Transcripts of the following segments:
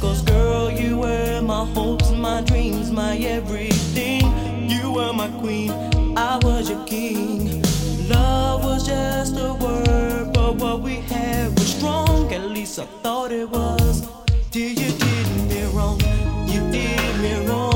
'Cause girl, you were my hopes, my dreams, my everything. You were my queen, I was your king. Love was just a word, but what we had was strong. At least I thought it was. Till you did me wrong, you did me wrong.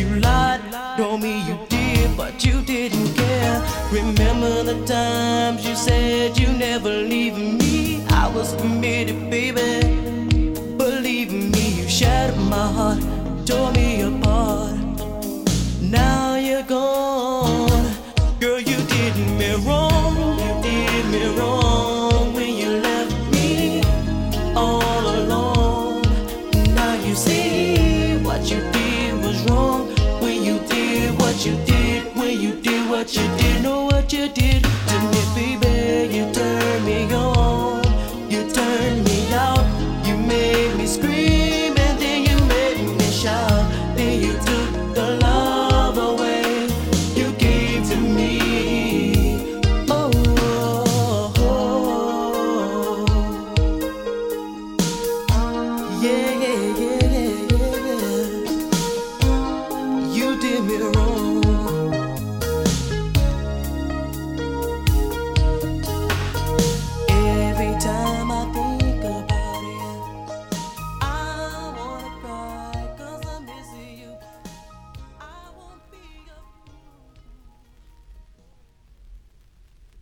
You lied, told me you did, but you didn't care. Remember the times you said you never leave me. I was committed, baby, believe me. You shattered my heart, tore me apart. Now you're gone. Girl, you did me wrong. You did me wrong when you left me all alone. Now you see what you did. Wrong when you did what you did, when you did what you did.